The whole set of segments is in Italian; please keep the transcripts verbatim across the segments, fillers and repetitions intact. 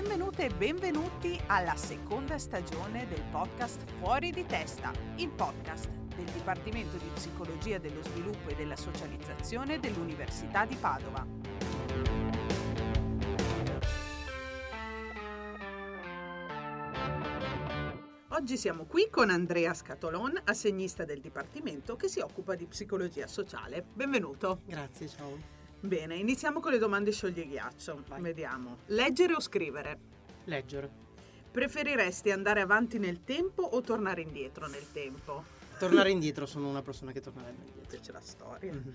Benvenute e benvenuti alla seconda stagione del podcast Fuori di Testa, il podcast del Dipartimento di Psicologia dello Sviluppo e della Socializzazione dell'Università di Padova. Oggi siamo qui con Andrea Scatolon, assegnista del Dipartimento che si occupa di psicologia sociale. Benvenuto. Grazie, ciao. Bene, iniziamo con le domande scioglierghiaccio. Vai. Vediamo. Leggere o scrivere? Leggere. Preferiresti andare avanti nel tempo o tornare indietro nel tempo? Tornare indietro, sono una persona che torna indietro. C'è la storia. Mm-hmm.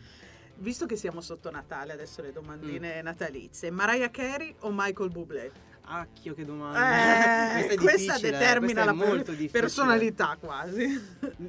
Visto che siamo sotto Natale, adesso le domandine mm. natalizie. Mariah Carey o Michael Bublé? Acchio, che domanda. Eh, questa è questa determina questa è la pe- personalità quasi.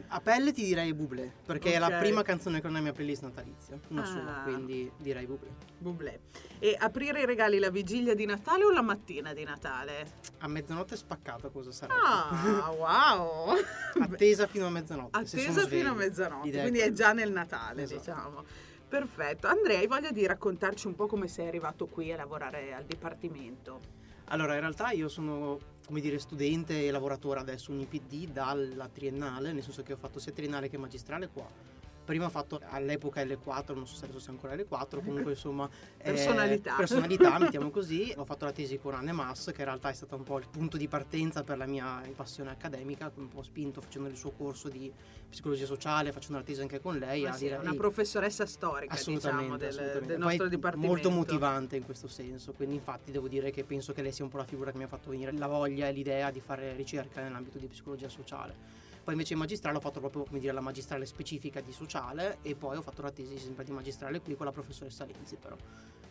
A pelle ti direi Bublé, perché okay. è la prima canzone che ho nella mia playlist natalizia, una ah. sola, quindi direi Bublé. Bublé. E aprire i regali la vigilia di Natale o la mattina di Natale? A mezzanotte spaccata, cosa sarebbe? Ah, wow! Attesa fino a mezzanotte. Attesa fino svegli, a mezzanotte, quindi è già nel Natale, esatto. diciamo. Perfetto. Andrea, hai voglia di raccontarci un po' come sei arrivato qui a lavorare al Dipartimento? Allora, in realtà io sono, come dire, studente e lavoratore adesso U N I P D dalla triennale, nel senso che ho fatto sia triennale che magistrale qua. Prima ho fatto all'epoca L quattro, non so se adesso sia ancora L quattro, comunque insomma... Personalità. Eh, personalità, mettiamo così. Ho fatto la tesi con Anne Maass, che in realtà è stata un po' il punto di partenza per la mia passione accademica, un po' spinto facendo il suo corso di psicologia sociale, facendo la tesi anche con lei. Ah, a sì, dire, una ehi, professoressa storica, assolutamente, diciamo, del, assolutamente. del nostro Poi, dipartimento. Molto motivante in questo senso, quindi infatti devo dire che penso che lei sia un po' la figura che mi ha fatto venire la voglia e l'idea di fare ricerca nell'ambito di psicologia sociale. Poi invece in magistrale ho fatto proprio, come dire, la magistrale specifica di sociale e poi ho fatto la tesi sempre di magistrale qui con la professoressa Lenzi, però.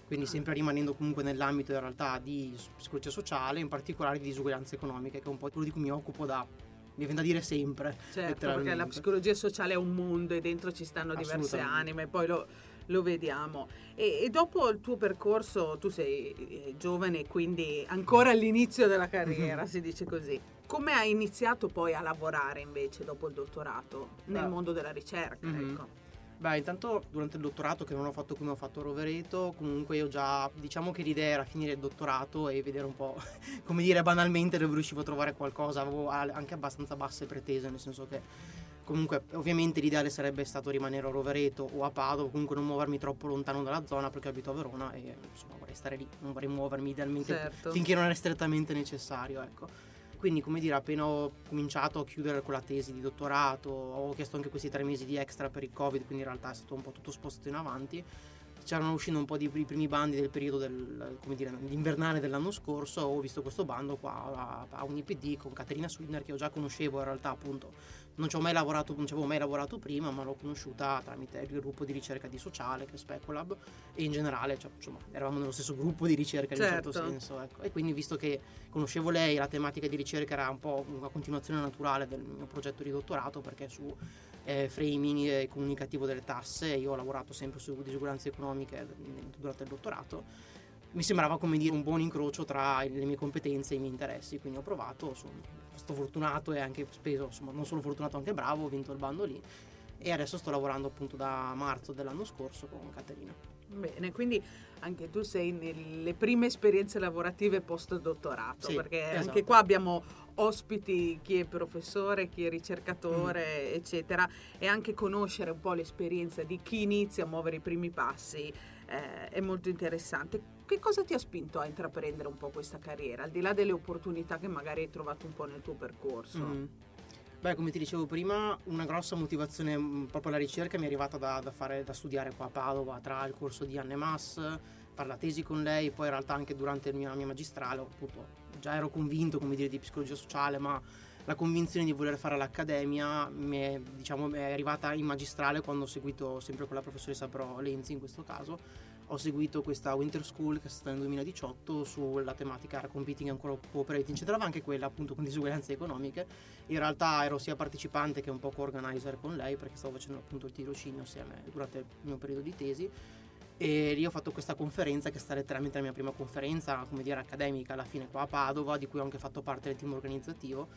Quindi sempre rimanendo comunque nell'ambito in realtà di psicologia sociale, in particolare di disuguaglianze economiche, che è un po' quello di cui mi occupo da... mi viene da dire sempre. Certo, perché la psicologia sociale è un mondo e dentro ci stanno diverse anime, poi lo... Lo vediamo. E, e dopo il tuo percorso, tu sei eh, giovane, quindi ancora all'inizio della carriera, mm-hmm. si dice così. Come hai iniziato poi a lavorare invece dopo il dottorato nel Beh. mondo della ricerca? Mm-hmm. Ecco. Beh, intanto durante il dottorato, che non ho fatto come ho fatto a Rovereto, comunque io già, diciamo che l'idea era finire il dottorato e vedere un po', come dire, banalmente dove riuscivo a trovare qualcosa, avevo anche abbastanza basse pretese, nel senso che... Comunque ovviamente l'ideale sarebbe stato rimanere a Rovereto o a Padova, comunque non muovermi troppo lontano dalla zona perché abito a Verona e insomma vorrei stare lì, non vorrei muovermi idealmente certo. finché non è strettamente necessario, ecco. Quindi, come dire, appena ho cominciato a chiudere con la tesi di dottorato, ho chiesto anche questi tre mesi di extra per il Covid, quindi in realtà è stato un po' tutto spostato in avanti. C'erano uscendo un po' di i primi bandi del periodo del, come dire, invernale dell'anno scorso. Ho visto questo bando qua a, a U N I P D con Caterina Suitner, che io già conoscevo in realtà, appunto non ci ho mai lavorato, non ci avevo mai lavorato prima, ma l'ho conosciuta tramite il gruppo di ricerca di sociale che è SpecoLab e in generale, cioè, insomma, eravamo nello stesso gruppo di ricerca certo. in un certo senso, ecco. E quindi, visto che conoscevo lei, la tematica di ricerca era un po' una continuazione naturale del mio progetto di dottorato, perché su eh, framing comunicativo delle tasse io ho lavorato sempre su disuguaglianze economiche durante il dottorato, mi sembrava, come dire, un buon incrocio tra le mie competenze e i miei interessi, quindi ho provato, sono stato fortunato e anche speso, insomma non solo fortunato, anche bravo, ho vinto il bando lì e adesso sto lavorando appunto da marzo dell'anno scorso con Caterina. Bene, quindi anche tu sei nelle prime esperienze lavorative post dottorato, sì, perché esatto. anche qua abbiamo ospiti, chi è professore, chi è ricercatore, mm. eccetera, e anche conoscere un po' l'esperienza di chi inizia a muovere i primi passi eh, è molto interessante. Che cosa ti ha spinto a intraprendere un po' questa carriera, al di là delle opportunità che magari hai trovato un po' nel tuo percorso? Mm. Beh, come ti dicevo prima, una grossa motivazione proprio alla ricerca mi è arrivata da, da, fare, da studiare qua a Padova, tra il corso di Anne Maass, fare la tesi con lei, poi in realtà anche durante il mio, la mia magistrale, appunto, già ero convinto, come dire, di psicologia sociale, ma la convinzione di voler fare l'accademia mi è, diciamo, mi è arrivata in magistrale quando ho seguito, sempre con la professoressa però Lenzi in questo caso, ho seguito questa Winter School che è stata nel duemiladiciotto sulla tematica Competing and Cooperating, c'entrava anche quella appunto con disuguaglianze economiche. In realtà ero sia partecipante che un po' co-organizer con lei, perché stavo facendo appunto il tirocinio assieme durante il mio periodo di tesi e lì ho fatto questa conferenza che è stata letteralmente la mia prima conferenza, come dire, accademica alla fine qua a Padova, di cui ho anche fatto parte del team organizzativo.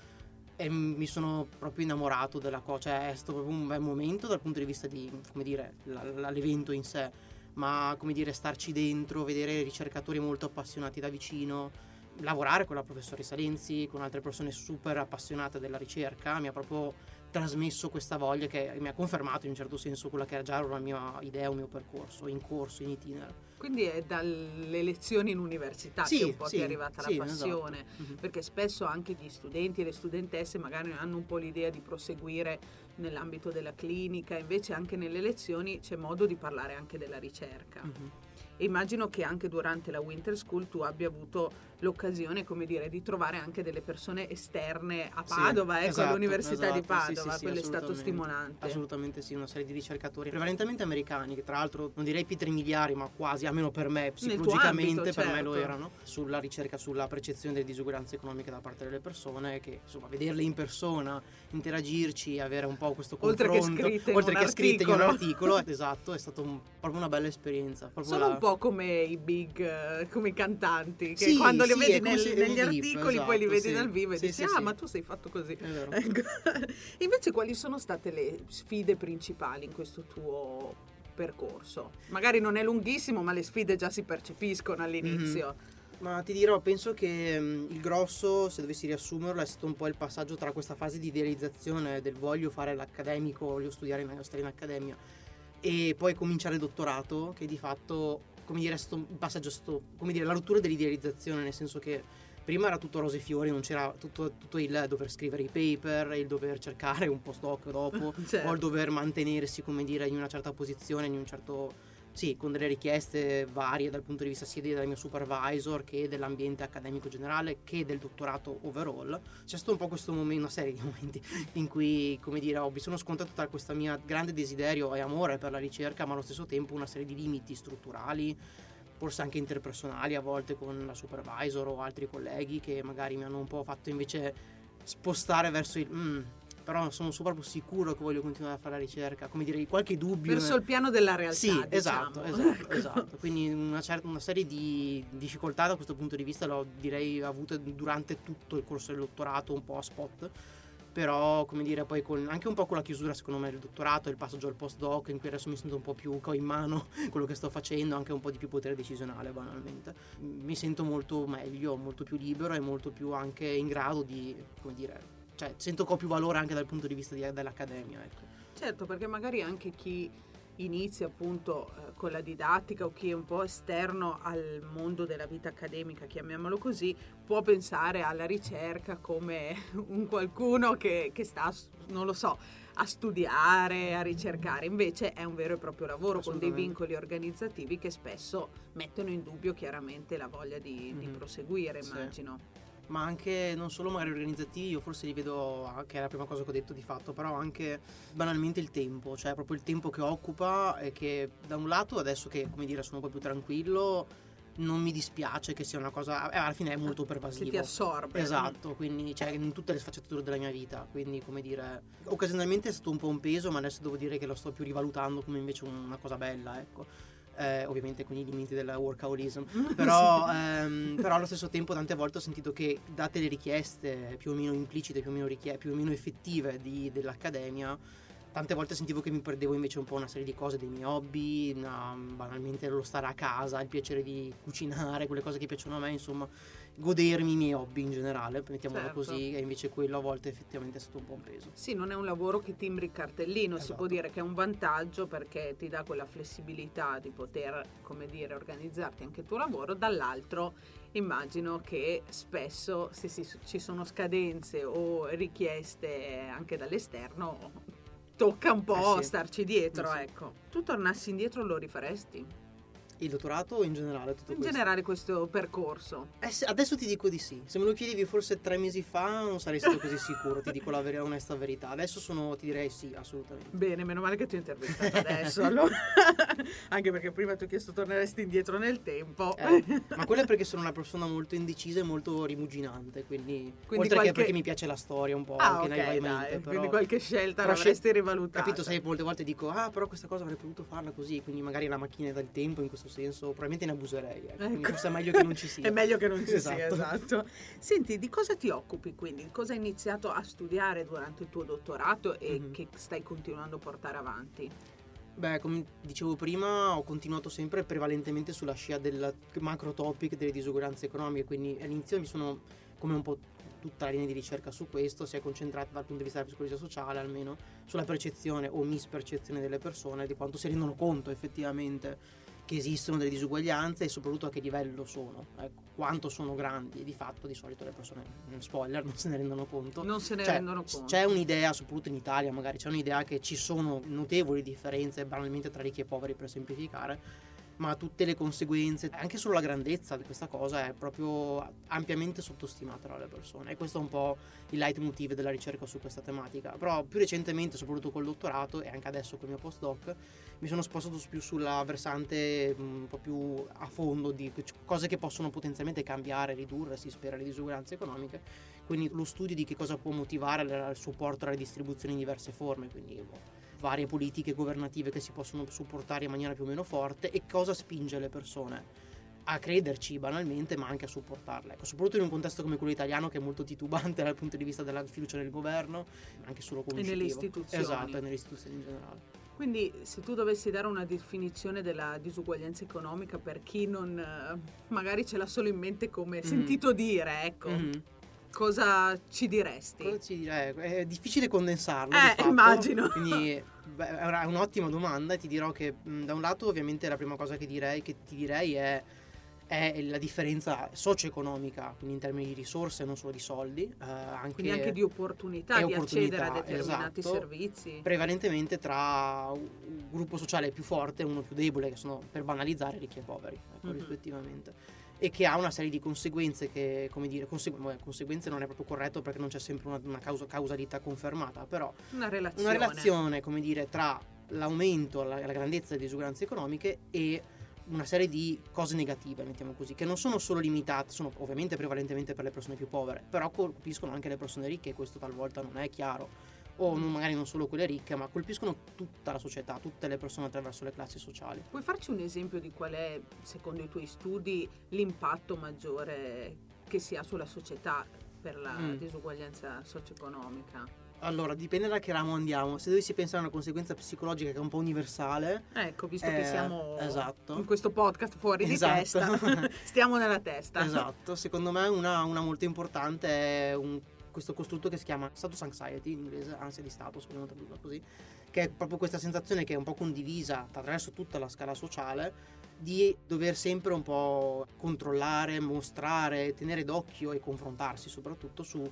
E mi sono proprio innamorato della cosa, cioè è stato proprio un bel momento dal punto di vista di, come dire, l- l'evento in sé, ma come dire, starci dentro, vedere ricercatori molto appassionati da vicino, lavorare con la professoressa Lenzi, con altre persone super appassionate della ricerca, mi ha proprio trasmesso questa voglia che mi ha confermato in un certo senso quella che era già una mia idea, un mio percorso in corso, in itinere. Quindi è dalle lezioni in università sì, che un po' sì, ti è arrivata sì, la passione, esatto. Mm-hmm. Perché spesso anche gli studenti e le studentesse magari hanno un po' l'idea di proseguire nell'ambito della clinica, invece anche nelle lezioni c'è modo di parlare anche della ricerca. Mm-hmm. E immagino che anche durante la Winter School tu abbia avuto l'occasione, come dire, di trovare anche delle persone esterne a Padova, sì, ecco, esatto, all'Università esatto, di Padova, sì, sì, quello sì, è stato stimolante. Assolutamente sì, una serie di ricercatori prevalentemente americani, che tra l'altro non direi pitremiliari, ma quasi, almeno per me, psicologicamente ambito, per certo. me lo erano, sulla ricerca, sulla percezione delle disuguaglianze economiche da parte delle persone, che insomma vederle in persona, interagirci, avere un po' questo confronto, oltre che scritte in un articolo, esatto, è stata un, proprio una bella esperienza. Sono la... un po' come i big, come i cantanti, che sì, quando li sì, vedi nel, negli deep, articoli, esatto, poi li vedi sì, dal vivo e sì, dici sì, ah sì. ma tu sei fatto così. Ecco. Invece quali sono state le sfide principali in questo tuo percorso? Magari non è lunghissimo, ma le sfide già si percepiscono all'inizio. Mm-hmm. Ma ti dirò, penso che um, il grosso, se dovessi riassumerlo, è stato un po' il passaggio tra questa fase di idealizzazione del voglio fare l'accademico, voglio studiare in, stare in accademia, e poi cominciare il dottorato, che di fatto, come dire, sto, il passaggio, sto, come dire, la rottura dell'idealizzazione, nel senso che prima era tutto rose e fiori, non c'era tutto, tutto il dover scrivere i paper, il dover cercare un postdoc dopo, certo. o il dover mantenersi, come dire, in una certa posizione, in un certo... Sì, con delle richieste varie dal punto di vista sia del mio supervisor che dell'ambiente accademico generale che del dottorato overall. C'è stato un po' questo momento, una serie di momenti in cui, come dire, ho, mi sono scontato tra questo mio grande desiderio e amore per la ricerca, ma allo stesso tempo una serie di limiti strutturali, forse anche interpersonali a volte con la supervisor o altri colleghi che magari mi hanno un po' fatto invece spostare verso il... Mm, però sono proprio sicuro che voglio continuare a fare la ricerca, come dire, qualche dubbio verso il piano della realtà, sì, diciamo. esatto, esatto, esatto. Quindi una, certa, una serie di difficoltà da questo punto di vista l'ho direi avuta durante tutto il corso del dottorato, un po' a spot, però come dire poi con, anche un po' con la chiusura secondo me del dottorato, il passaggio al postdoc, in cui adesso mi sento un po' più in mano quello che sto facendo, anche un po' di più potere decisionale banalmente, mi sento molto meglio, molto più libero e molto più anche in grado di, come dire, cioè sento che ho più valore anche dal punto di vista di, dell'accademia, ecco. Certo, perché magari anche chi inizia appunto eh, con la didattica o chi è un po' esterno al mondo della vita accademica, chiamiamolo così, può pensare alla ricerca come un qualcuno che, che sta, non lo so, a studiare, a ricercare, invece è un vero e proprio lavoro con dei vincoli organizzativi che spesso mettono in dubbio chiaramente la voglia di, mm-hmm. di proseguire, immagino. Sì. Ma anche non solo magari organizzativi, io forse li vedo, che è la prima cosa che ho detto di fatto, però anche banalmente il tempo, cioè proprio il tempo che occupa, e che da un lato adesso che, come dire, sono un po' più tranquillo, non mi dispiace che sia una cosa, eh, alla fine è molto pervasivo, che ti assorbe, esatto, quindi cioè in tutte le sfaccettature della mia vita, quindi come dire occasionalmente è stato un po' un peso, ma adesso devo dire che lo sto più rivalutando come invece una cosa bella, ecco. Eh, ovviamente con i limiti del workaholism, però, ehm, però allo stesso tempo tante volte ho sentito che, date le richieste più o meno implicite, più o meno, richie- più o meno effettive di, dell'accademia, tante volte sentivo che mi perdevo invece un po' una serie di cose, dei miei hobby, una, banalmente lo stare a casa, il piacere di cucinare, quelle cose che piacciono a me, insomma godermi i miei hobby in generale, mettiamola certo. così, e invece quello a volte effettivamente è stato un po' un peso. Sì, non è un lavoro che timbri il cartellino, esatto. Si può dire che è un vantaggio perché ti dà quella flessibilità di poter, come dire, organizzarti anche il tuo lavoro, dall'altro immagino che spesso se si, ci sono scadenze o richieste anche dall'esterno tocca un po' eh sì. starci dietro, eh sì. ecco. Tu tornassi indietro lo rifaresti? Il dottorato o in generale tutto in questo? Generale questo percorso? Eh, adesso ti dico di sì. Se me lo chiedevi forse tre mesi fa non sarei stato così sicuro, ti dico la vera onesta verità. Adesso sono, ti direi sì, assolutamente. Bene, meno male che ti ho intervistato adesso. Allora. Anche perché prima ti ho chiesto torneresti indietro nel tempo. Eh, ma quello è perché sono una persona molto indecisa e molto rimuginante, quindi, quindi oltre qualche... che perché mi piace la storia un po', ah, anche okay, dai, però... quindi qualche scelta l'avresti rivalutata. Capito, sai, molte volte dico "Ah, però questa cosa avrei potuto farla così", quindi magari la macchina del tempo in questo senso probabilmente ne abuserei, eh. Quindi ecco. Forse è meglio che non ci sia. È meglio che non ci esatto. sia, esatto. Senti, di cosa ti occupi quindi? Cosa hai iniziato a studiare durante il tuo dottorato e mm-hmm. che stai continuando a portare avanti? Beh, come dicevo prima, ho continuato sempre prevalentemente sulla scia del macro topic delle disuguaglianze economiche, quindi all'inizio mi sono, come un po' tutta la linea di ricerca su questo, si è concentrata dal punto di vista della psicologia sociale almeno sulla percezione o mispercezione delle persone di quanto si rendono conto effettivamente che esistono delle disuguaglianze e soprattutto a che livello sono, ecco, quanto sono grandi. Di fatto di solito le persone, spoiler, non se ne rendono conto. Non se ne cioè, rendono conto. C'è un'idea, soprattutto in Italia magari, c'è un'idea che ci sono notevoli differenze banalmente tra ricchi e poveri, per semplificare, ma tutte le conseguenze, anche solo la grandezza di questa cosa è proprio ampiamente sottostimata dalle persone, e questo è un po' il leitmotiv della ricerca su questa tematica. Però più recentemente, soprattutto col dottorato e anche adesso col mio postdoc, mi sono spostato più sulla versante un po' più a fondo di cose che possono potenzialmente cambiare, ridurre, si spera, le disuguaglianze economiche, quindi lo studio di che cosa può motivare il supporto alla distribuzione in diverse forme, quindi varie politiche governative che si possono supportare in maniera più o meno forte, e cosa spinge le persone a crederci banalmente, ma anche a supportarle, ecco, soprattutto in un contesto come quello italiano, che è molto titubante dal punto di vista della fiducia nel governo, anche solo come nelle istituzioni. Esatto, e nelle istituzioni in generale. Quindi, se tu dovessi dare una definizione della disuguaglianza economica per chi non magari ce l'ha solo in mente come mm-hmm. sentito dire, ecco mm-hmm. cosa ci diresti? Cosa ci dire? È difficile condensarlo, eh, di immagino. Quindi beh, è un'ottima domanda, e ti dirò che mh, da un lato ovviamente la prima cosa che direi che ti direi è, è la differenza socio-economica, quindi in termini di risorse, non solo di soldi, eh, anche, quindi anche di opportunità di opportunità, accedere a determinati esatto, servizi, prevalentemente tra un gruppo sociale più forte e uno più debole, che sono, per banalizzare, ricchi e poveri, ecco, mm-hmm. rispettivamente, e che ha una serie di conseguenze che, come dire, consegu- conseguenze non è proprio corretto perché non c'è sempre una, una causa, causalità confermata, però una relazione, una relazione come dire, tra l'aumento, la, la grandezza delle disuguaglianze economiche e una serie di cose negative, mettiamo così, che non sono solo limitate, sono ovviamente prevalentemente per le persone più povere, però colpiscono anche le persone ricche, e questo talvolta non è chiaro, o non, magari non solo quelle ricche, ma colpiscono tutta la società, tutte le persone attraverso le classi sociali. Puoi farci un esempio di qual è, secondo i tuoi studi, l'impatto maggiore che si ha sulla società per la mm. disuguaglianza socio-economica? Allora, dipende da che ramo andiamo. Se dovessi pensare a una conseguenza psicologica che è un po' universale, ecco, visto eh, che siamo esatto. in questo podcast fuori esatto. di testa, stiamo nella testa. Esatto, secondo me una, una molto importante è un questo costrutto che si chiama status anxiety, in inglese ansia di status, come tradurla così, che è proprio questa sensazione che è un po' condivisa attraverso tutta la scala sociale di dover sempre un po' controllare, mostrare, tenere d'occhio e confrontarsi soprattutto su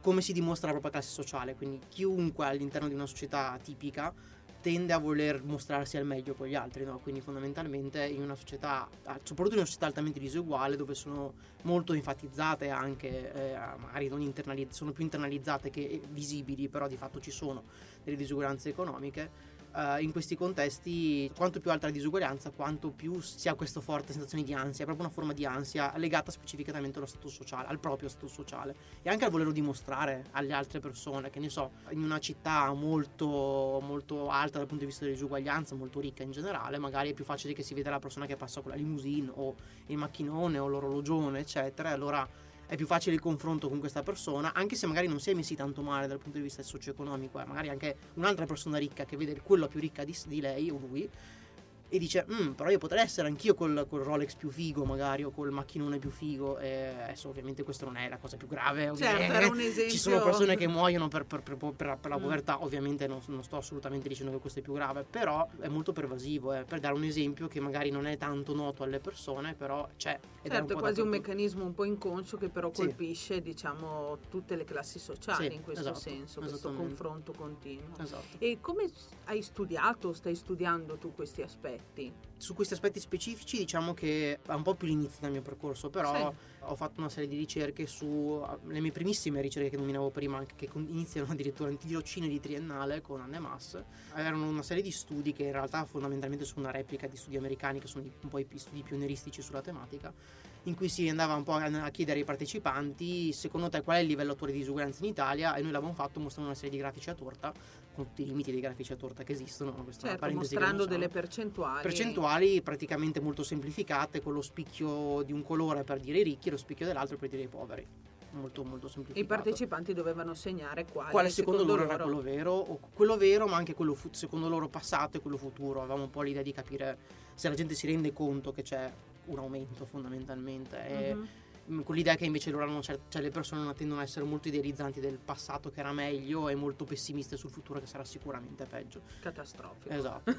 come si dimostra la propria classe sociale. Quindi chiunque all'interno di una società tipica tende a voler mostrarsi al meglio con gli altri, no? Quindi fondamentalmente in una società, soprattutto in una società altamente disuguale, dove sono molto enfatizzate anche, eh, magari non internalizzate, sono più internalizzate che visibili, però di fatto ci sono delle disuguaglianze economiche, eh, in questi contesti quanto più alta la disuguaglianza, quanto più si ha questa forte sensazione di ansia, è proprio una forma di ansia legata specificatamente allo status sociale, al proprio status sociale, e anche al volerlo dimostrare alle altre persone, che ne so, in una città molto, molto alta dal punto di vista delle disuguaglianze, molto ricca in generale, magari è più facile che si veda la persona che passa con la limousine o il macchinone o l'orologione eccetera, e allora è più facile il confronto con questa persona, anche se magari non si è messi tanto male dal punto di vista socio-economico, eh, magari anche un'altra persona ricca che vede quella più ricca di, di lei o lui e dice però io potrei essere anch'io col, col Rolex più figo magari, o col macchinone più figo, e adesso ovviamente questo non è la cosa più grave, certo, era un esempio. Ci sono persone che muoiono per, per, per, per, per la povertà, mm. ovviamente non, non sto assolutamente dicendo che questo è più grave, però è molto pervasivo, eh, per dare un esempio che magari non è tanto noto alle persone, però c'è, ed certo, è un quasi un meccanismo un po' inconscio che però colpisce sì. diciamo tutte le classi sociali, sì, in questo esatto, senso, questo confronto continuo, esatto. E come hai studiato, stai studiando tu questi aspetti? Su questi aspetti specifici diciamo che è un po' più l'inizio del mio percorso, però sì. ho fatto una serie di ricerche su le mie primissime ricerche che nominavo prima, che iniziano addirittura in tirocine di triennale con Anne Maass. Erano una serie di studi che in realtà fondamentalmente sono una replica di studi americani, che sono un po' i studi pionieristici sulla tematica, in cui si andava un po' a chiedere ai partecipanti secondo te qual è il livello attuale di disuguaglianza in Italia, e noi l'abbiamo fatto mostrando una serie di grafici a torta, con tutti i limiti dei grafici a torta che esistono, questa certo, mostrando delle percentuali percentuali praticamente molto semplificate, con lo spicchio di un colore per dire i ricchi e lo spicchio dell'altro per dire i poveri. molto, molto semplificato. I partecipanti dovevano segnare quale, quale secondo, secondo loro, loro era quello vero, o quello vero, ma anche quello fu- secondo loro passato e quello futuro. Avevamo un po' l'idea di capire se la gente si rende conto che c'è un aumento, fondamentalmente. Mm-hmm. E con l'idea che invece loro hanno, cioè le persone tendono a essere molto idealizzanti del passato che era meglio e molto pessimiste sul futuro che sarà sicuramente peggio. Catastrofico. Esatto.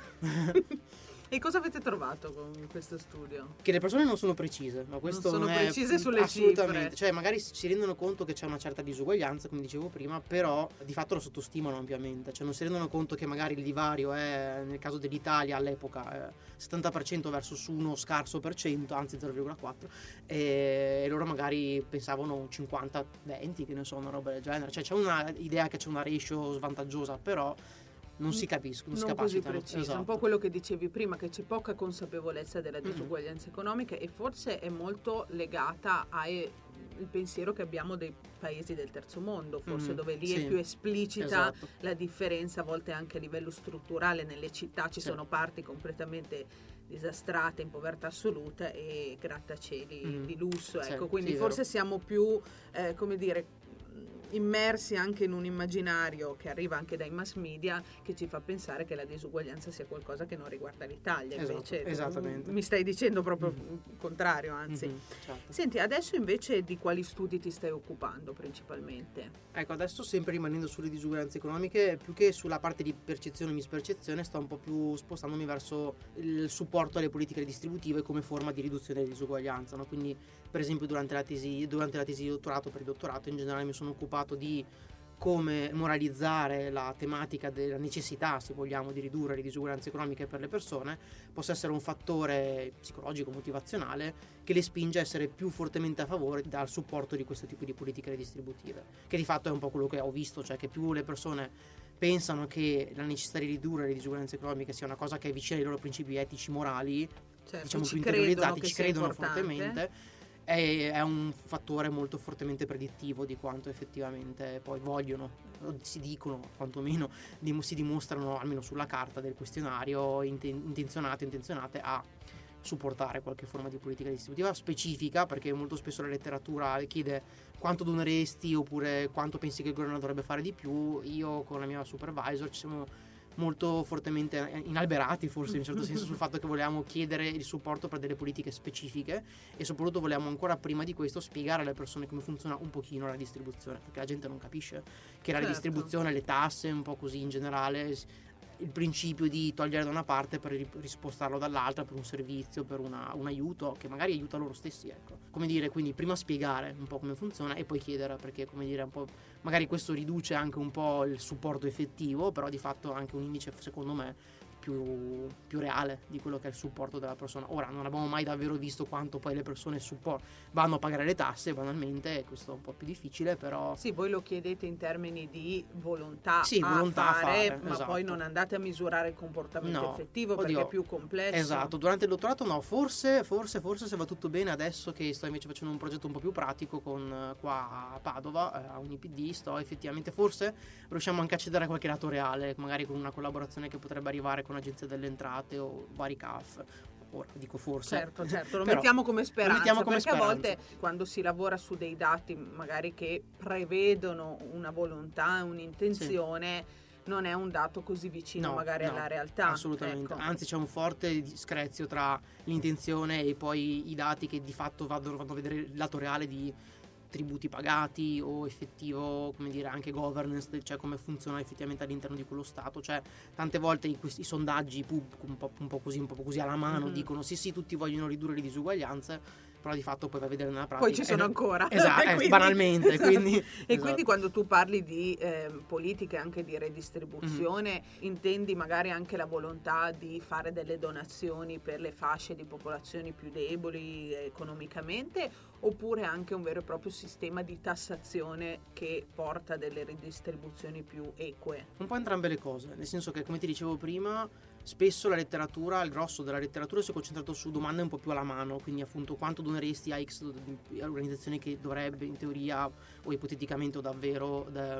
E cosa avete trovato con questo studio? Che le persone non sono precise, ma questo non sono non è precise sulle assolutamente cifre. Cioè magari si rendono conto che c'è una certa disuguaglianza, come dicevo prima, però di fatto lo sottostimano ampiamente, cioè non si rendono conto che magari il divario è, nel caso dell'Italia all'epoca, settanta per cento versus uno scarso per cento, anzi zero virgola quattro, e loro magari pensavano cinquanta venti, che ne so, una roba del genere. Cioè c'è una idea che c'è una ratio svantaggiosa, però non si capiscono, non si capacitano. Esatto. Un po' quello che dicevi prima, che c'è poca consapevolezza della disuguaglianza mm-hmm. economica, e forse è molto legata al pensiero che abbiamo dei paesi del terzo mondo, forse mm-hmm. dove lì sì. è più esplicita esatto. la differenza, a volte anche a livello strutturale. Nelle città ci sì. sono parti completamente disastrate, in povertà assoluta, e grattacieli mm-hmm. di lusso, ecco sì, quindi sì, forse vero. Siamo più eh, come dire immersi anche in un immaginario che arriva anche dai mass media, che ci fa pensare che la disuguaglianza sia qualcosa che non riguarda l'Italia. Esatto, invece esattamente. Mi stai dicendo proprio mm-hmm. il contrario, anzi. Mm-hmm, certo. Senti, adesso invece di quali studi ti stai occupando principalmente? Ecco, adesso sempre rimanendo sulle disuguaglianze economiche, più che sulla parte di percezione e mispercezione, sto un po' più spostandomi verso il supporto alle politiche distributive come forma di riduzione della disuguaglianza, no? Quindi per esempio durante la tesi durante la tesi di dottorato, per il dottorato in generale, mi sono occupato di come moralizzare la tematica della necessità, se vogliamo, di ridurre le disuguaglianze economiche per le persone possa essere un fattore psicologico, motivazionale, che le spinge a essere più fortemente a favore dal supporto di questo tipo di politiche distributive, che di fatto è un po' quello che ho visto, cioè che più le persone pensano che la necessità di ridurre le disuguaglianze economiche sia una cosa che è vicina ai loro principi etici, morali, certo, diciamo più interiorizzati, ci credono fortemente, è un fattore molto fortemente predittivo di quanto effettivamente poi vogliono, o si dicono quantomeno, si dimostrano almeno sulla carta del questionario intenzionate intenzionate a supportare qualche forma di politica distributiva specifica, perché molto spesso la letteratura chiede quanto doneresti oppure quanto pensi che il governo dovrebbe fare di più. Io con la mia supervisor ci siamo molto fortemente inalberati, forse in un certo senso, sul fatto che volevamo chiedere il supporto per delle politiche specifiche, e soprattutto volevamo ancora prima di questo spiegare alle persone come funziona un pochino la distribuzione, perché la gente non capisce che la certo. distribuzione, le tasse, un po' così in generale, il principio di togliere da una parte per rispostarlo dall'altra, per un servizio, per una, un aiuto che magari aiuta loro stessi, ecco. Come dire, quindi prima spiegare un po' come funziona e poi chiedere, perché come dire un po' magari questo riduce anche un po' il supporto effettivo, però di fatto anche un indice secondo me più, più reale di quello che è il supporto della persona. Ora non abbiamo mai davvero visto quanto poi le persone support- vanno a pagare le tasse banalmente, e questo è un po' più difficile, però sì, voi lo chiedete in termini di volontà, sì, a, volontà fare, a fare, ma esatto. poi non andate a misurare il comportamento no, effettivo, oddio, perché è più complesso. Esatto, durante il dottorato no, forse, forse, forse se va tutto bene, adesso che sto invece facendo un progetto un po' più pratico con qua a Padova, a U N I P D, sto effettivamente, forse riusciamo anche a accedere a qualche dato reale, magari con una collaborazione che potrebbe arrivare con Agenzia delle Entrate o vari C A F. Ora dico forse, certo, certo, lo però, mettiamo come speranza, lo mettiamo come perché speranza. A volte quando si lavora su dei dati magari che prevedono una volontà, un'intenzione, sì. non è un dato così vicino no, magari no, alla realtà, assolutamente, ecco. Anzi c'è un forte discrezio tra l'intenzione e poi i dati, che di fatto vanno, vanno a vedere il lato reale di tributi pagati o effettivo, come dire, anche governance, cioè come funziona effettivamente all'interno di quello stato. Cioè tante volte i, questi, i sondaggi pub, un, po', un po' così un po' così alla mano mm-hmm. dicono sì sì tutti vogliono ridurre le disuguaglianze, però di fatto poi vai a vedere nella pratica poi ci sono eh, ancora esatto, eh, quindi, banalmente esatto. quindi, e esatto. quindi quando tu parli di eh, politiche anche di redistribuzione mm-hmm. intendi magari anche la volontà di fare delle donazioni per le fasce di popolazioni più deboli economicamente, oppure anche un vero e proprio sistema di tassazione che porta a delle redistribuzioni più eque? Un po' entrambe le cose, nel senso che, come ti dicevo prima, spesso la letteratura, il grosso della letteratura si è concentrato su domande un po' più alla mano, quindi appunto quanto doneresti a X organizzazione che dovrebbe in teoria o ipoteticamente o davvero da,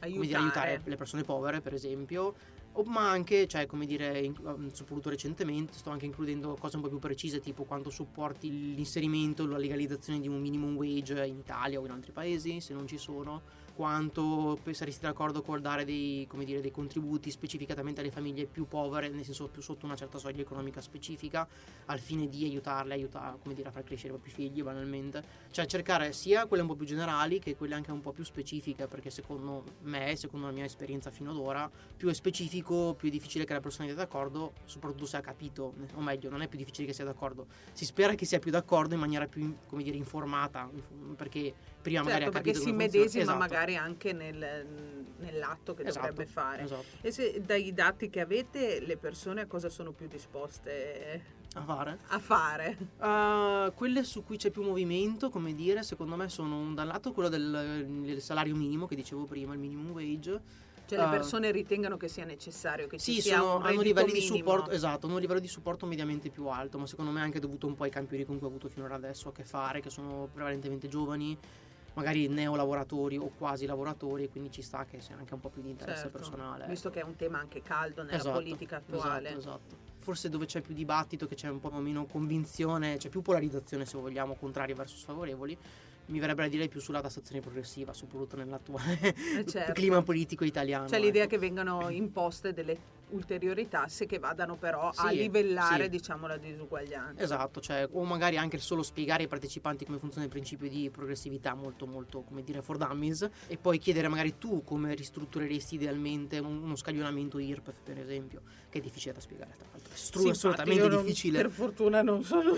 aiutare. Come dire, aiutare le persone povere, per esempio, o, ma anche, cioè, come dire, in, um, soprattutto recentemente sto anche includendo cose un po' più precise, tipo quanto supporti l'inserimento, la legalizzazione di un minimum wage in Italia o in altri paesi se non ci sono, quanto saresti d'accordo col dare dei, come dire, dei contributi specificatamente alle famiglie più povere, nel senso più sotto una certa soglia economica specifica, al fine di aiutarle, aiuta, come dire, a far crescere i propri figli banalmente, cioè cercare sia quelle un po' più generali che quelle anche un po' più specifiche, perché secondo me, secondo la mia esperienza fino ad ora, più è specifico più è difficile che la persona sia d'accordo, soprattutto se ha capito, o meglio non è più difficile che sia d'accordo, si spera che sia più d'accordo in maniera più, come dire, informata, perché prima certo, magari ha capito come funziona, perché si medesima magari anche nel, nell'atto che esatto, dovrebbe fare esatto. E se dai dati che avete le persone a cosa sono più disposte a fare? A fare. Uh, quelle su cui c'è più movimento, come dire, secondo me sono da un lato quello del, del salario minimo che dicevo prima, il minimum wage. Cioè uh, le persone ritengano che sia necessario che sì, ci sia sono, un hanno livelli minimo. Di supporto, esatto, hanno un livello di supporto mediamente più alto, ma secondo me anche dovuto un po' ai campioni con cui ho avuto finora adesso a che fare, che sono prevalentemente giovani, magari neolavoratori o quasi lavoratori, quindi ci sta che sia anche un po' più di interesse certo, personale. Visto che è un tema anche caldo nella esatto, politica attuale. Esatto, esatto. Forse dove c'è più dibattito, che c'è un po' meno convinzione, c'è più polarizzazione se vogliamo, contrari verso sfavorevoli, mi verrebbe da dire più sulla tassazione progressiva, soprattutto nell'attuale eh certo. clima politico italiano. C'è l'idea ecco. che vengano imposte delle ulteriori tasse che vadano però sì, a livellare sì. diciamo la disuguaglianza. Esatto, cioè o magari anche solo spiegare ai partecipanti come funziona il principio di progressività molto molto, come dire, for dummies, e poi chiedere magari tu come ristruttureresti idealmente uno scaglionamento I R P E F, per esempio, che è difficile da spiegare tra l'altro. Stru- sì, assolutamente non, difficile. Per fortuna non sono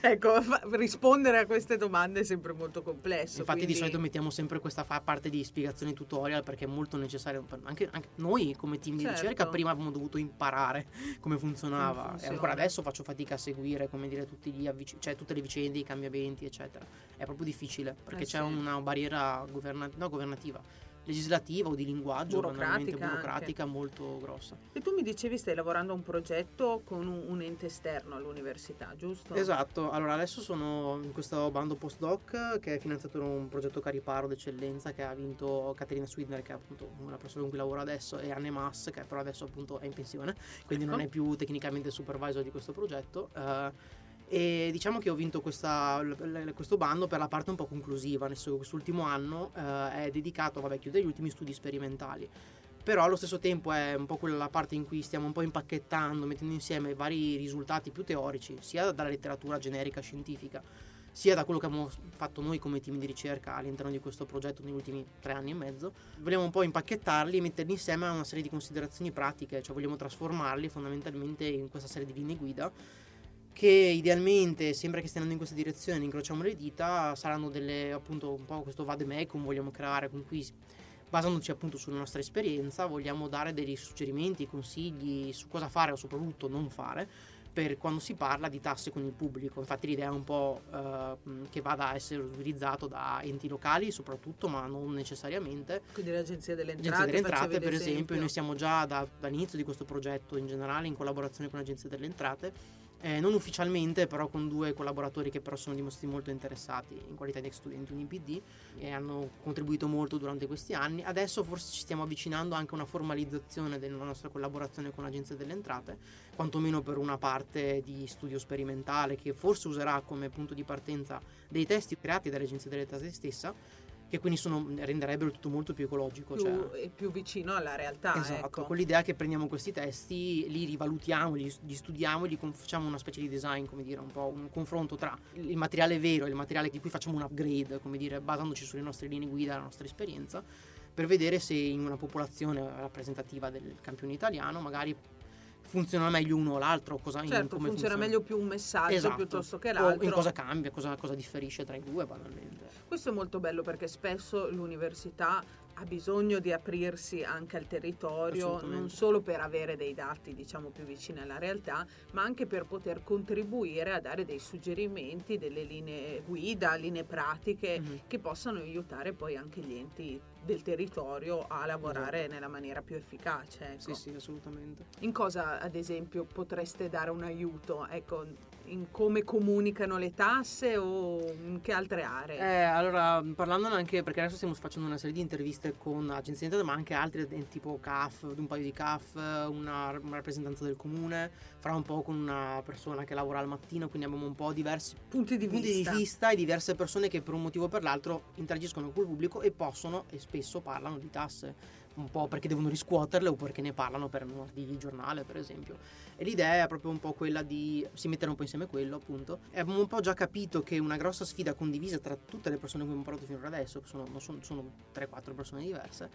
ecco, fa- rispondere a queste domande è sempre molto complesso. Infatti quindi... di solito mettiamo sempre questa fa- parte di spiegazioni tutorial perché è molto necessario per anche, anche noi come team di certo. ricerca prima abbiamo dovuto imparare come funzionava come e ancora adesso faccio fatica a seguire, come dire, tutti gli avvic- cioè tutte le vicende, i cambiamenti eccetera, è proprio difficile perché eh c'è sì. una barriera governa- no, governativa legislativa o di linguaggio, burocratica, burocratica molto grossa. E tu mi dicevi stai lavorando a un progetto con un, un ente esterno all'università, giusto? Esatto, allora adesso sono in questo bando postdoc che è finanziato da un progetto Cariparo d'eccellenza che ha vinto Caterina Suitner, che è appunto una persona con cui lavoro adesso, e Anne Maass, che però adesso appunto è in pensione, quindi ecco. non è più tecnicamente supervisor di questo progetto. Uh, E diciamo che ho vinto questa, questo bando per la parte un po' conclusiva, nel senso che quest'ultimo anno eh, è dedicato, vabbè, chiudo gli ultimi studi sperimentali, però allo stesso tempo è un po' quella la parte in cui stiamo un po' impacchettando, mettendo insieme vari risultati più teorici, sia dalla letteratura generica scientifica, sia da quello che abbiamo fatto noi come team di ricerca all'interno di questo progetto negli ultimi tre anni e mezzo. Vogliamo un po' impacchettarli e metterli insieme a una serie di considerazioni pratiche, cioè vogliamo trasformarli fondamentalmente in questa serie di linee guida che idealmente, sembra che stiano andando in questa direzione, incrociamo le dita, saranno delle, appunto, un po' questo vademecum vogliamo creare, con cui, basandoci appunto sulla nostra esperienza, vogliamo dare degli suggerimenti, consigli su cosa fare o soprattutto non fare per quando si parla di tasse con il pubblico. Infatti l'idea è un po' eh, che vada a essere utilizzato da enti locali soprattutto, ma non necessariamente. Quindi l'Agenzia delle Entrate, Agenzia delle Entrate per esempio. esempio, noi siamo già da, dall'inizio di questo progetto in generale in collaborazione con l'Agenzia delle Entrate, Eh, non ufficialmente, però con due collaboratori che però sono dimostrati molto interessati in qualità di ex studenti U N I P D e hanno contribuito molto durante questi anni. Adesso forse ci stiamo avvicinando anche a una formalizzazione della nostra collaborazione con l'Agenzia delle Entrate, quantomeno per una parte di studio sperimentale che forse userà come punto di partenza dei testi creati dall'Agenzia delle Entrate stessa, che quindi sono, renderebbero tutto molto più ecologico, più, cioè. più vicino alla realtà. Esatto, ecco. Con l'idea che prendiamo questi testi, li rivalutiamo, li, li studiamo, li con, facciamo una specie di design, come dire, un po' un confronto tra il materiale vero e il materiale di cui facciamo un upgrade, come dire, basandoci sulle nostre linee guida, la nostra esperienza, per vedere se in una popolazione rappresentativa del campione italiano magari funziona meglio uno o l'altro, cosa, certo, in, come funziona, funziona meglio più un messaggio esatto. piuttosto che l'altro, o in cosa cambia, cosa, cosa differisce tra i due banalmente. Questo è molto bello perché spesso l'università ha bisogno di aprirsi anche al territorio, non solo per avere dei dati diciamo più vicini alla realtà, ma anche per poter contribuire a dare dei suggerimenti, delle linee guida, linee pratiche mm-hmm. che possano aiutare poi anche gli enti del territorio a lavorare esatto. nella maniera più efficace, ecco. Sì, sì, assolutamente. In cosa, ad esempio, potreste dare un aiuto, ecco, in come comunicano le tasse o in che altre aree? Eh, allora, parlandone anche, perché adesso stiamo facendo una serie di interviste con agenzie di entrate, ma anche altri tipo C A F, un paio di C A F, una, una rappresentanza del comune, farà un po' con una persona che lavora al mattino, quindi abbiamo un po' diversi punti di, punti vista. di vista e diverse persone che per un motivo o per l'altro interagiscono col pubblico e possono e spesso parlano di tasse, un po' perché devono riscuoterle o perché ne parlano per un articolo di giornale, per esempio. E l'idea è proprio un po' quella di si mettere un po' insieme quello, appunto. E abbiamo un po' già capito che una grossa sfida condivisa tra tutte le persone che abbiamo parlato finora adesso, che sono, sono, sono tre quattro persone diverse,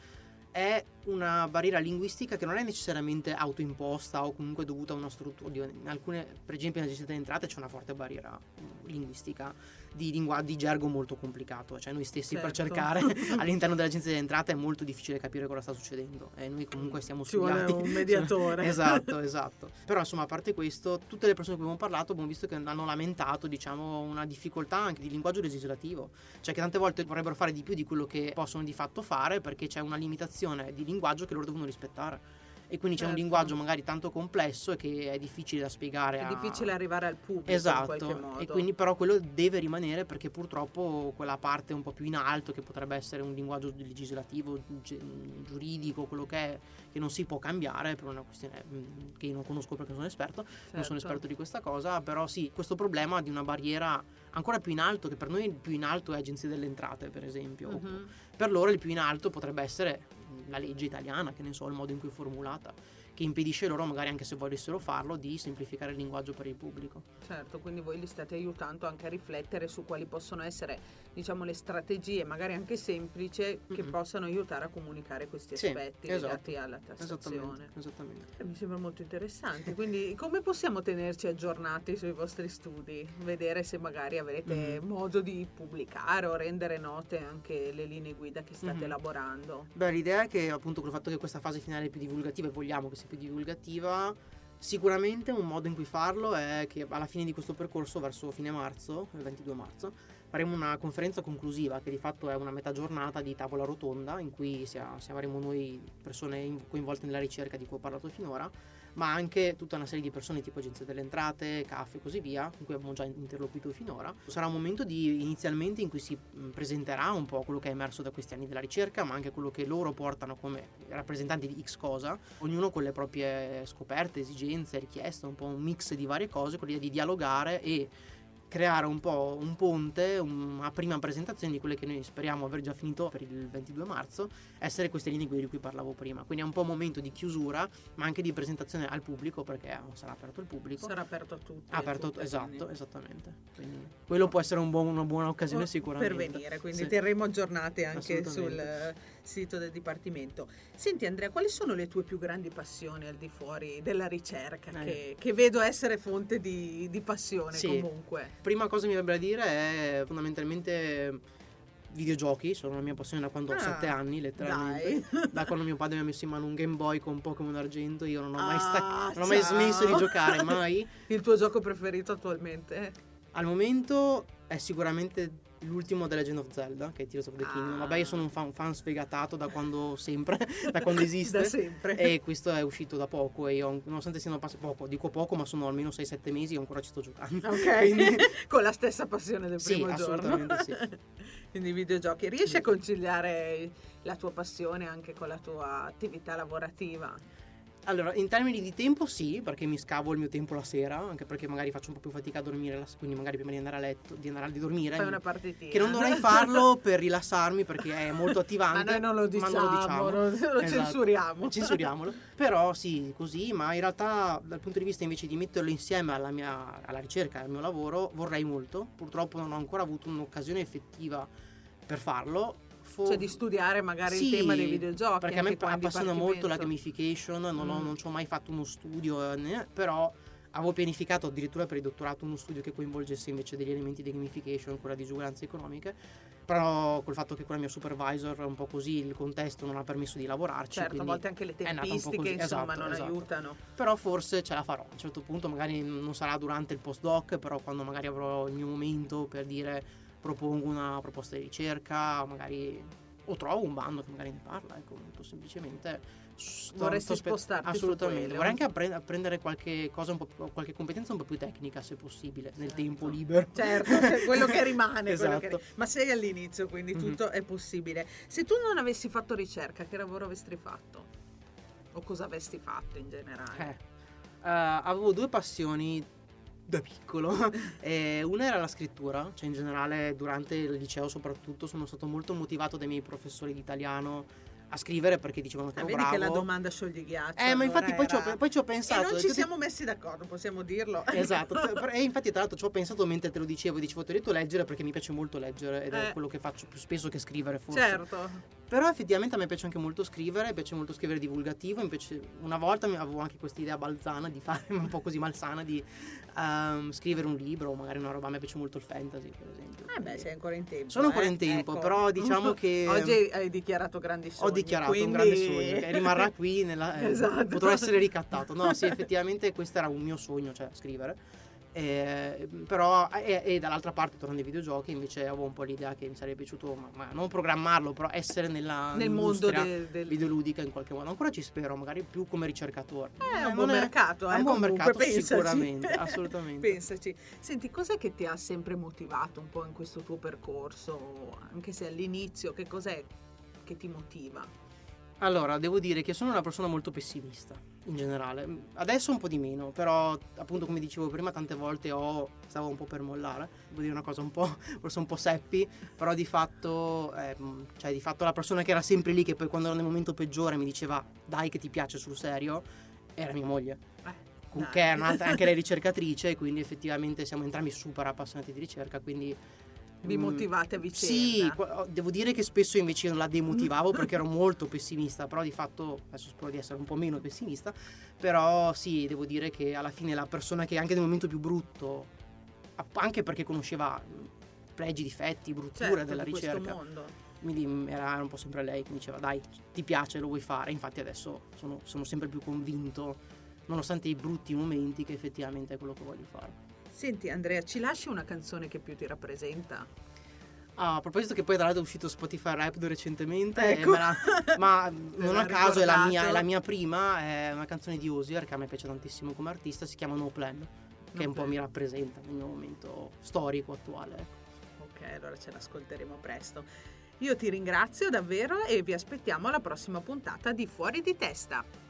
è una barriera linguistica che non è necessariamente autoimposta o comunque dovuta a una struttura. In alcune, per esempio, in Agenzia delle Entrate c'è una forte barriera linguistica di, lingua, di gergo molto complicato, cioè noi stessi certo. per cercare all'interno dell'Agenzia delle Entrate è molto difficile capire cosa sta succedendo e noi comunque siamo sfidati. Ci vuole un mediatore. esatto, esatto. Però insomma, a parte questo, tutte le persone che abbiamo parlato abbiamo visto che hanno lamentato, diciamo, una difficoltà anche di linguaggio legislativo, cioè che tante volte vorrebbero fare di più di quello che possono di fatto fare perché c'è una limitazione di linguaggio che loro devono rispettare e quindi certo. c'è un linguaggio magari tanto complesso e che è difficile da spiegare, è a... difficile arrivare al pubblico esatto. in qualche modo, e quindi però quello deve rimanere perché purtroppo quella parte un po' più in alto che potrebbe essere un linguaggio legislativo, giuridico, quello che è, che non si può cambiare per una questione che io non conosco perché sono esperto certo. non sono esperto di questa cosa, però sì, questo problema di una barriera ancora più in alto, che per noi il più in alto è Agenzia delle Entrate per esempio uh-huh. per loro il più in alto potrebbe essere la legge italiana, che ne so, il modo in cui è formulata, che impedisce loro, magari anche se volessero farlo, di semplificare il linguaggio per il pubblico. Certo, quindi voi li state aiutando anche a riflettere su quali possono essere, diciamo, le strategie, magari anche semplici, mm-hmm. che possano aiutare a comunicare questi sì, aspetti esatto. legati alla tassazione. Esattamente, esattamente. Mi sembra molto interessante. Quindi come possiamo tenerci aggiornati sui vostri studi? Vedere se magari avrete mm-hmm. modo di pubblicare o rendere note anche le linee guida che state mm-hmm. elaborando? Beh, l'idea è che appunto col fatto che questa fase finale è più divulgativa e vogliamo che più divulgativa, sicuramente un modo in cui farlo è che alla fine di questo percorso, verso fine marzo, il ventidue marzo, faremo una conferenza conclusiva che di fatto è una metà giornata di tavola rotonda in cui saremo noi persone coinvolte nella ricerca di cui ho parlato finora, ma anche tutta una serie di persone tipo Agenzia delle Entrate, C A F e così via, con cui abbiamo già interloquito finora. Sarà un momento di, inizialmente in cui si presenterà un po' quello che è emerso da questi anni della ricerca, ma anche quello che loro portano come rappresentanti di X cosa, ognuno con le proprie scoperte, esigenze, richieste, un po' un mix di varie cose, con l'idea di dialogare e creare un po' un ponte, una prima presentazione di quelle che noi speriamo aver già finito per il ventidue marzo, essere queste linee guida di cui parlavo prima. Quindi è un po' un momento di chiusura, ma anche di presentazione al pubblico, perché sarà aperto al pubblico. Sarà aperto a tutti. Aperto a tutti, esatto, esattamente. Quindi quello può essere un buon, una buona occasione sicuramente. Per venire, quindi sì. terremo aggiornati anche sul sito del Dipartimento. Senti Andrea, quali sono le tue più grandi passioni al di fuori della ricerca, eh. che, che vedo essere fonte di, di passione sì. comunque? Prima cosa mi verrebbe da dire è fondamentalmente videogiochi, sono la mia passione da quando ah, ho sette anni letteralmente, dai. Da quando mio padre mi ha messo in mano un Game Boy con Pokémon Argento, io non ho, ah, mai, stac- non ho mai smesso di giocare, mai. Il tuo gioco preferito attualmente? Al momento è sicuramente l'ultimo The Legend of Zelda, che è Tears of The Kingdom. Ah. Vabbè, io sono un fan, fan sfegatato da quando sempre, da quando esiste. Da sempre. E questo è uscito da poco e io, nonostante siano passati poco, dico poco, ma sono almeno sei sette mesi, io ancora ci sto giocando. Ok, quindi... con la stessa passione del sì, primo giorno. Sì, assolutamente sì. Quindi i videogiochi. Riesci sì. a conciliare la tua passione anche con la tua attività lavorativa? Allora, in termini di tempo sì, perché mi scavo il mio tempo la sera, anche perché magari faccio un po' più fatica a dormire, la, quindi magari prima di andare a letto, di andare a dormire. Fai una partitina. Che non dovrei farlo per rilassarmi, perché è molto attivante. Ma noi non lo diciamo, non lo, diciamo. Non, non lo esatto. censuriamo. Censuriamolo. Però sì, così, ma in realtà dal punto di vista invece di metterlo insieme alla mia alla ricerca, al mio lavoro, vorrei molto. Purtroppo non ho ancora avuto un'occasione effettiva per farlo. Cioè di studiare magari sì, il tema dei videogiochi, perché a me appassiona molto la gamification, non, mm. ho, non ci ho mai fatto uno studio, né, però Avevo pianificato addirittura per il dottorato uno studio che coinvolgesse invece degli elementi di gamification con la disuguaglianza economica, però col fatto che con la mia supervisor un po' così il contesto non ha permesso di lavorarci. Certo, a volte anche le tempistiche insomma esatto, non esatto. aiutano. Però forse ce la farò, a un certo punto magari non sarà durante il postdoc, però quando magari avrò il mio momento per dire propongo una proposta di ricerca, magari... o trovo un bando che magari ne parla, ecco, molto semplicemente. Vorresti spe- spostarti assolutamente, su vorrei anche appre- apprendere qualche cosa un po' più, qualche competenza un po' più tecnica se possibile, certo. nel tempo libero, certo, cioè quello che rimane esatto. quello che... ma sei all'inizio quindi mm-hmm. tutto è possibile. Se tu non avessi fatto ricerca, che lavoro avresti fatto? O cosa avresti fatto in generale? Eh, uh, avevo due passioni da piccolo. Eh, una era la scrittura, cioè in generale durante il liceo soprattutto sono stato molto motivato dai miei professori di italiano a scrivere, perché dicevano che ah, ero bravo. Vedi che la domanda scioglie ghiaccio. Eh, allora ma infatti poi, era... ci ho, poi ci ho pensato. E non ci ti... siamo messi d'accordo, possiamo dirlo. Esatto. E infatti tra l'altro ci ho pensato mentre te lo dicevo, dicevo ti ho detto leggere perché mi piace molto leggere ed eh. è quello che faccio più spesso che scrivere forse. Certo. Però effettivamente a me piace anche molto scrivere, piace molto scrivere divulgativo, invece una volta avevo anche questa idea balzana di fare un po' così malsana di um, scrivere un libro o magari una roba, a me piace molto il fantasy per esempio. Eh beh, sei ancora in tempo. Sono eh? ancora in tempo, ecco. Però diciamo che... Oggi hai dichiarato grandi sogni. Ho dichiarato quindi... un grande sogno, che rimarrà qui, nella, eh, esatto. potrò essere ricattato. No, sì, effettivamente questo era un mio sogno, cioè scrivere. Eh, però e, e dall'altra parte tornando ai videogiochi invece avevo un po' l'idea che mi sarebbe piaciuto ma, ma non programmarlo, però essere nella nel mondo del, del... videoludica in qualche modo. Ancora ci spero, magari più come ricercatore. Eh, eh, è un buon è, mercato, è un buon mercato pensaci. Sicuramente, assolutamente. Pensaci. Senti, cos'è che ti ha sempre motivato un po' in questo tuo percorso, anche se all'inizio, che cos'è che ti motiva? Allora, devo dire che sono una persona molto pessimista in generale, adesso un po' di meno, però appunto come dicevo prima tante volte ho, stavo un po' per mollare, devo dire una cosa un po', forse un po' seppi, però di fatto, eh, cioè di fatto la persona che era sempre lì, che poi quando ero nel momento peggiore mi diceva dai che ti piace sul serio, era mia moglie, eh, no. che è nata, anche lei ricercatrice, quindi effettivamente siamo entrambi super appassionati di ricerca, quindi... Vi motivate a vicenda? Sì, devo dire che spesso invece io la demotivavo perché ero molto pessimista, però di fatto adesso spero di essere un po' meno pessimista, però sì, devo dire che alla fine la persona che anche nel momento più brutto, anche perché conosceva pregi, difetti, brutture certo, della di ricerca, mondo. Quindi era un po' sempre lei che mi diceva dai ti piace, lo vuoi fare, infatti adesso sono, sono sempre più convinto nonostante i brutti momenti che effettivamente è quello che voglio fare. Senti Andrea, ci lasci una canzone che più ti rappresenta? Ah, a proposito che poi tra l'altro è uscito Spotify Rap recentemente, ecco. eh, la, ma non a caso è la, mia, è la mia prima, è una canzone di Usher che a me piace tantissimo come artista, si chiama No Plan, che okay. un po' mi rappresenta nel mio momento storico attuale. Ok, allora ce l'ascolteremo presto. Io ti ringrazio davvero e vi aspettiamo alla prossima puntata di Fuori di Testa.